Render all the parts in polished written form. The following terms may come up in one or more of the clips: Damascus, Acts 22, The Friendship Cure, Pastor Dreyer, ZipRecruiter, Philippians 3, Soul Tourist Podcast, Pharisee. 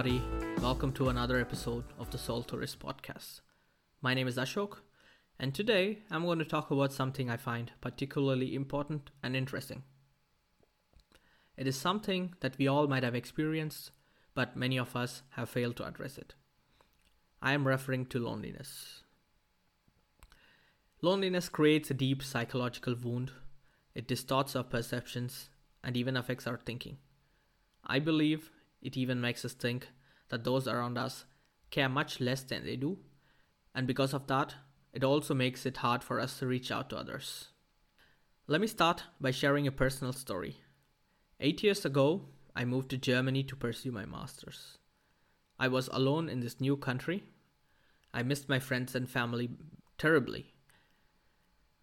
everybody. Welcome to another episode of the Soul Tourist Podcast. My name is Ashok, and today I'm going to talk about something I find particularly important and interesting. It is something that we all might have experienced, but many of us have failed to address it. I am referring to loneliness. Loneliness creates a deep psychological wound. It distorts our perceptions and even affects our thinking. I believe it even makes us think that those around us care much less than they do, and because of that, it also makes it hard for us to reach out to others. Let me start by sharing a personal story. 8 years ago, I moved to Germany to pursue my master's. I was alone in this new country. I missed my friends and family terribly.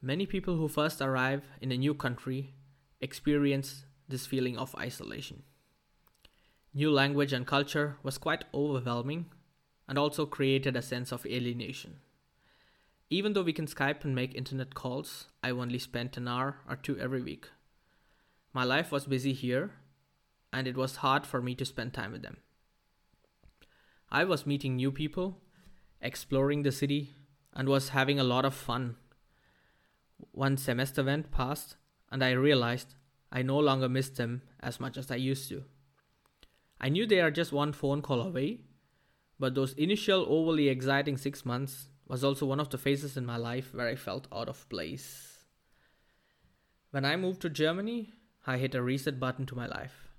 Many people who first arrive in a new country experience this feeling of isolation. New language and culture was quite overwhelming and also created a sense of alienation. Even though we can Skype and make internet calls, I only spent an hour or two every week. My life was busy here, and it was hard for me to spend time with them. I was meeting new people, exploring the city, and was having a lot of fun. One semester went past, and I realized I no longer missed them as much as I used to. I knew they are just one phone call away, but those initial overly exciting 6 months was also one of the phases in my life where I felt out of place. When I moved to Germany, I hit a reset button to my life,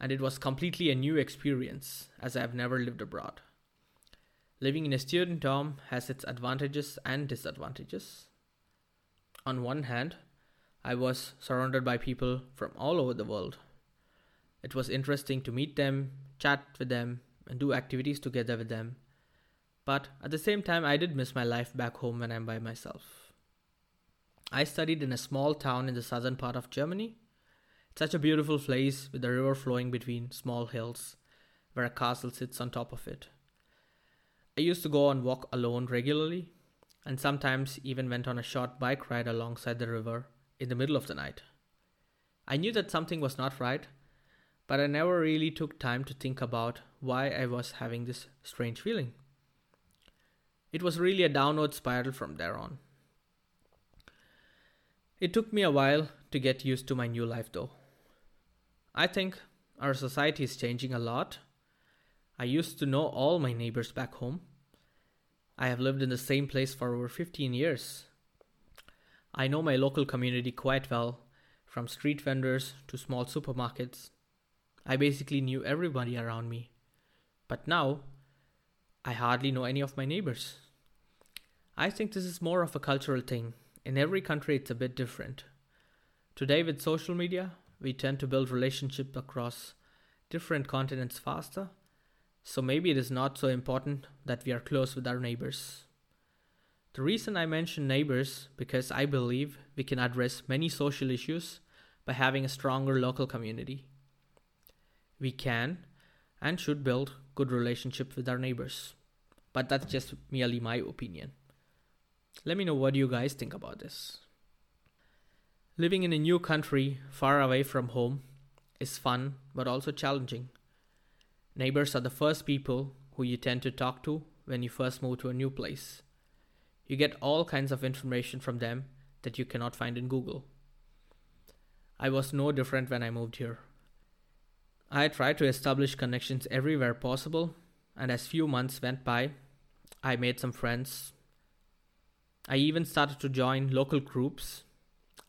and it was completely a new experience as I have never lived abroad. Living in a student dorm has its advantages and disadvantages. On one hand, I was surrounded by people from all over the world. It was interesting to meet them, chat with them, and do activities together with them. But at the same time, I did miss my life back home when I'm by myself. I studied in a small town in the southern part of Germany. It's such a beautiful place with a river flowing between small hills where a castle sits on top of it. I used to go and walk alone regularly, and sometimes even went on a short bike ride alongside the river in the middle of the night. I knew that something was not right, but I never really took time to think about why I was having this strange feeling. It was really a downward spiral from there on. It took me a while to get used to my new life though. I think our society is changing a lot. I used to know all my neighbors back home. I have lived in the same place for over 15 years. I know my local community quite well, from street vendors to small supermarkets. I basically knew everybody around me, but now I hardly know any of my neighbors. I think this is more of a cultural thing. In every country it's a bit different. Today with social media, we tend to build relationships across different continents faster, so maybe it is not so important that we are close with our neighbors. The reason I mention neighbors because I believe we can address many social issues by having a stronger local community. We can and should build good relationships with our neighbors. But that's just merely my opinion. Let me know what you guys think about this. Living in a new country far away from home is fun but also challenging. Neighbors are the first people who you tend to talk to when you first move to a new place. You get all kinds of information from them that you cannot find in Google. I was no different when I moved here. I tried to establish connections everywhere possible, and as few months went by, I made some friends. I even started to join local groups,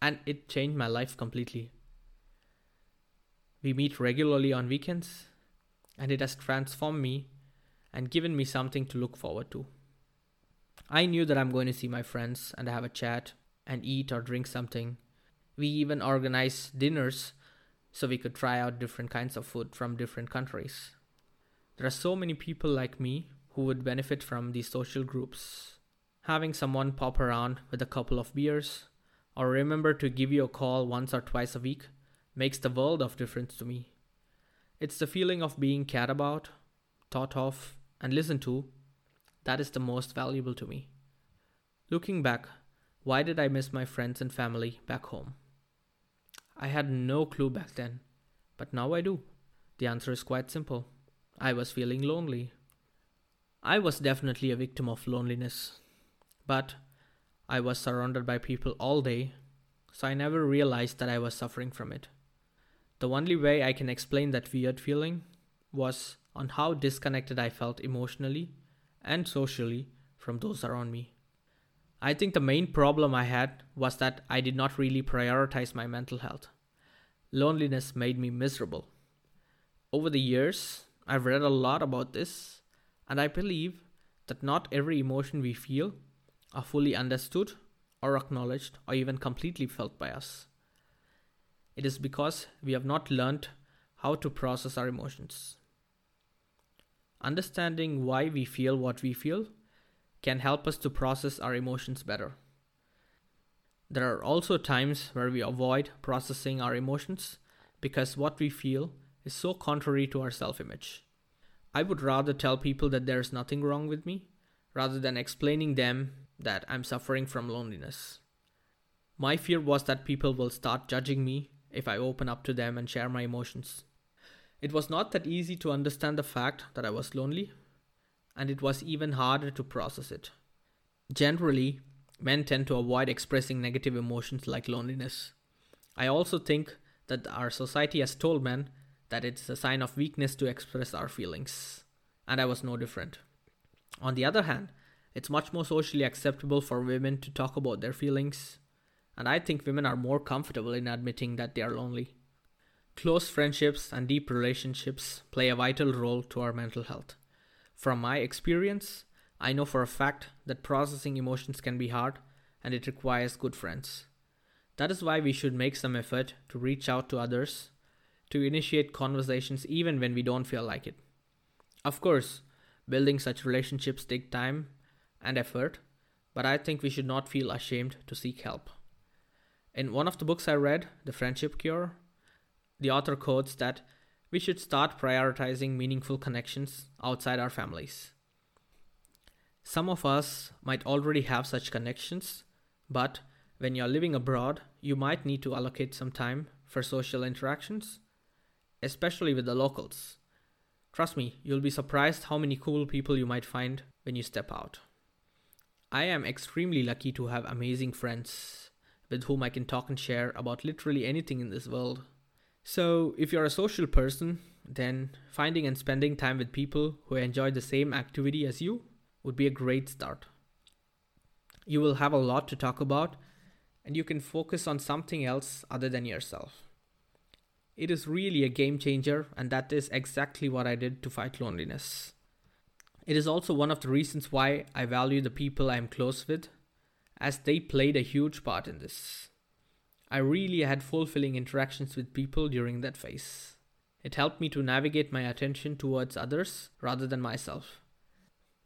and it changed my life completely. We meet regularly on weekends, and it has transformed me and given me something to look forward to. I knew that I'm going to see my friends and have a chat and eat or drink something. We even organized dinners so we could try out different kinds of food from different countries. There are so many people like me who would benefit from these social groups. Having someone pop around with a couple of beers, or remember to give you a call once or twice a week, makes the world of difference to me. It's the feeling of being cared about, thought of, and listened to that is the most valuable to me. Looking back, why did I miss my friends and family back home? I had no clue back then, but now I do. The answer is quite simple. I was feeling lonely. I was definitely a victim of loneliness, but I was surrounded by people all day, so I never realized that I was suffering from it. The only way I can explain that weird feeling was on how disconnected I felt emotionally and socially from those around me. I think the main problem I had was that I did not really prioritize my mental health. Loneliness made me miserable. Over the years, I've read a lot about this, and I believe that not every emotion we feel are fully understood or acknowledged or even completely felt by us. It is because we have not learned how to process our emotions. Understanding why we feel what we feel can help us to process our emotions better. There are also times where we avoid processing our emotions because what we feel is so contrary to our self-image. I would rather tell people that there is nothing wrong with me rather than explaining them that I'm suffering from loneliness. My fear was that people will start judging me if I open up to them and share my emotions. It was not that easy to understand the fact that I was lonely, and it was even harder to process it. Generally, men tend to avoid expressing negative emotions like loneliness. I also think that our society has told men that it's a sign of weakness to express our feelings, and I was no different. On the other hand, it's much more socially acceptable for women to talk about their feelings, and I think women are more comfortable in admitting that they are lonely. Close friendships and deep relationships play a vital role to our mental health. From my experience, I know for a fact that processing emotions can be hard and it requires good friends. That is why we should make some effort to reach out to others, to initiate conversations even when we don't feel like it. Of course, building such relationships take time and effort, but I think we should not feel ashamed to seek help. In one of the books I read, The Friendship Cure, the author quotes that we should start prioritizing meaningful connections outside our families. Some of us might already have such connections, but when you're living abroad, you might need to allocate some time for social interactions, especially with the locals. Trust me, you'll be surprised how many cool people you might find when you step out. I am extremely lucky to have amazing friends with whom I can talk and share about literally anything in this world. So, if you're a social person, then finding and spending time with people who enjoy the same activity as you would be a great start. You will have a lot to talk about, and you can focus on something else other than yourself. It is really a game changer, and that is exactly what I did to fight loneliness. It is also one of the reasons why I value the people I am close with, as they played a huge part in this. I really had fulfilling interactions with people during that phase. It helped me to navigate my attention towards others rather than myself.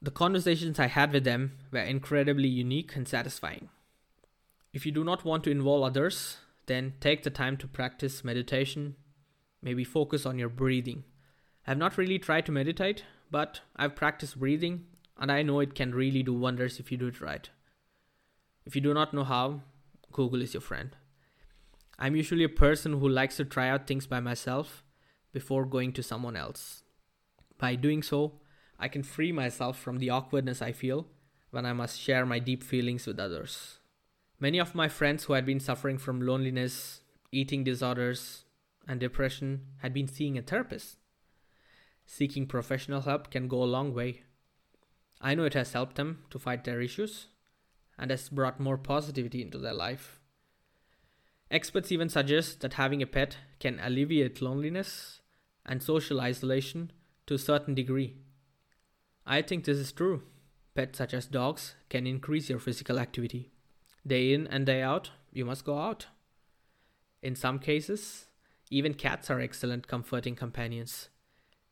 The conversations I had with them were incredibly unique and satisfying. If you do not want to involve others, then take the time to practice meditation. Maybe focus on your breathing. I have not really tried to meditate, but I've practiced breathing, and I know it can really do wonders if you do it right. If you do not know how, Google is your friend. I'm usually a person who likes to try out things by myself before going to someone else. By doing so, I can free myself from the awkwardness I feel when I must share my deep feelings with others. Many of my friends who had been suffering from loneliness, eating disorders, and depression had been seeing a therapist. Seeking professional help can go a long way. I know it has helped them to fight their issues and has brought more positivity into their life. Experts even suggest that having a pet can alleviate loneliness and social isolation to a certain degree. I think this is true. Pets such as dogs can increase your physical activity. Day in and day out, you must go out. In some cases, even cats are excellent comforting companions.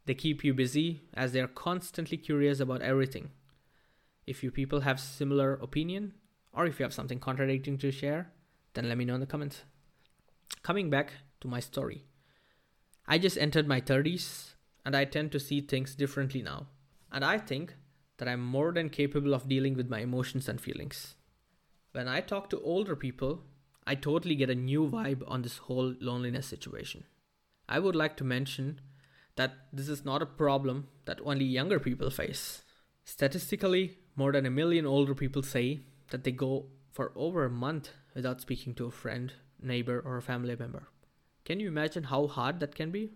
They keep you busy as they are constantly curious about everything. If you people have similar opinion, or if you have something contradicting to share, then let me know in the comments. Coming back to my story. I just entered my 30s and I tend to see things differently now. And I think that I'm more than capable of dealing with my emotions and feelings. When I talk to older people, I totally get a new vibe on this whole loneliness situation. I would like to mention that this is not a problem that only younger people face. Statistically, more than 1 million older people say that they go for over a month without speaking to a friend, neighbor, or a family member. Can you imagine how hard that can be?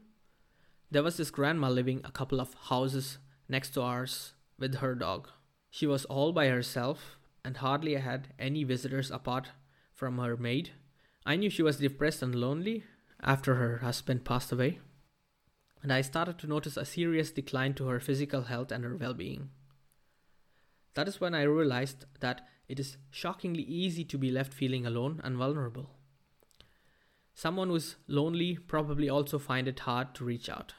There was this grandma living a couple of houses next to ours with her dog. She was all by herself and hardly had any visitors apart from her maid. I knew she was depressed and lonely after her husband passed away, and I started to notice a serious decline to her physical health and her well-being. That is when I realized that it is shockingly easy to be left feeling alone and vulnerable. Someone who's lonely probably also finds it hard to reach out.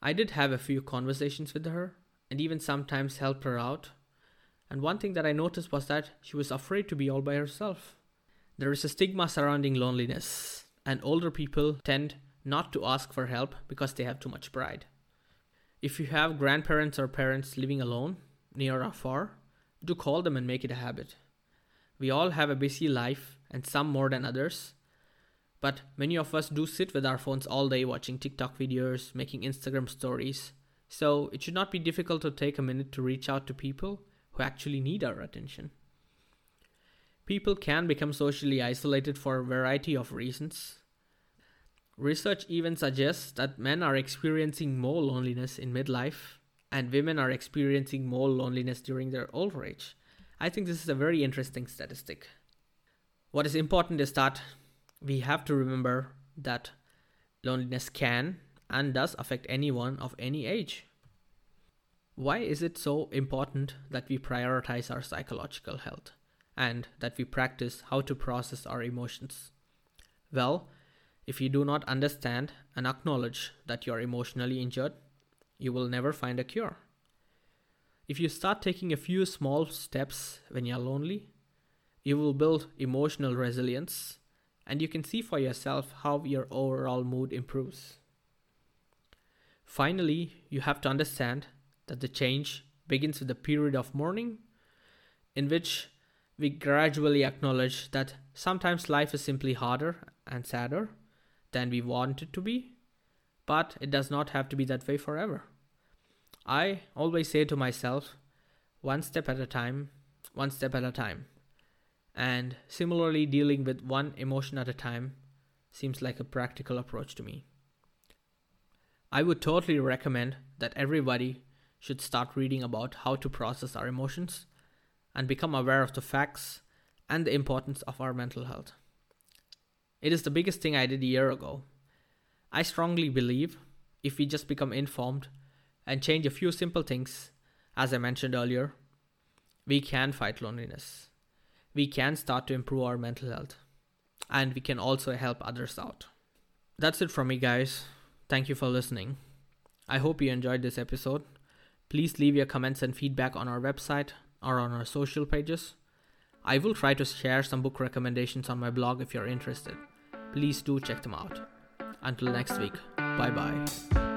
I did have a few conversations with her and even sometimes helped her out. And one thing that I noticed was that she was afraid to be all by herself. There is a stigma surrounding loneliness, and older people tend not to ask for help because they have too much pride. If you have grandparents or parents living alone, near or far, do call them and make it a habit. We all have a busy life, and some more than others, but many of us do sit with our phones all day watching TikTok videos, making Instagram stories, so it should not be difficult to take a minute to reach out to people who actually need our attention. People can become socially isolated for a variety of reasons. Research even suggests that men are experiencing more loneliness in midlife, and women are experiencing more loneliness during their older age. I think this is a very interesting statistic. What is important is that we have to remember that loneliness can and does affect anyone of any age. Why is it so important that we prioritize our psychological health and that we practice how to process our emotions? Well, if you do not understand and acknowledge that you are emotionally injured, you will never find a cure. If you start taking a few small steps when you're lonely, you will build emotional resilience, and you can see for yourself how your overall mood improves. Finally, you have to understand that the change begins with a period of mourning, in which we gradually acknowledge that sometimes life is simply harder and sadder than we want it to be, but it does not have to be that way forever. I always say to myself, one step at a time. And similarly, dealing with one emotion at a time seems like a practical approach to me. I would totally recommend that everybody should start reading about how to process our emotions and become aware of the facts and the importance of our mental health. It is the biggest thing I did a year ago. I strongly believe if we just become informed and change a few simple things, as I mentioned earlier, we can fight loneliness. We can start to improve our mental health, and we can also help others out. That's it from me, guys. Thank you for listening. I hope you enjoyed this episode. Please leave your comments and feedback on our website or on our social pages. I will try to share some book recommendations on my blog if you're interested. Please do check them out. Until next week, bye-bye.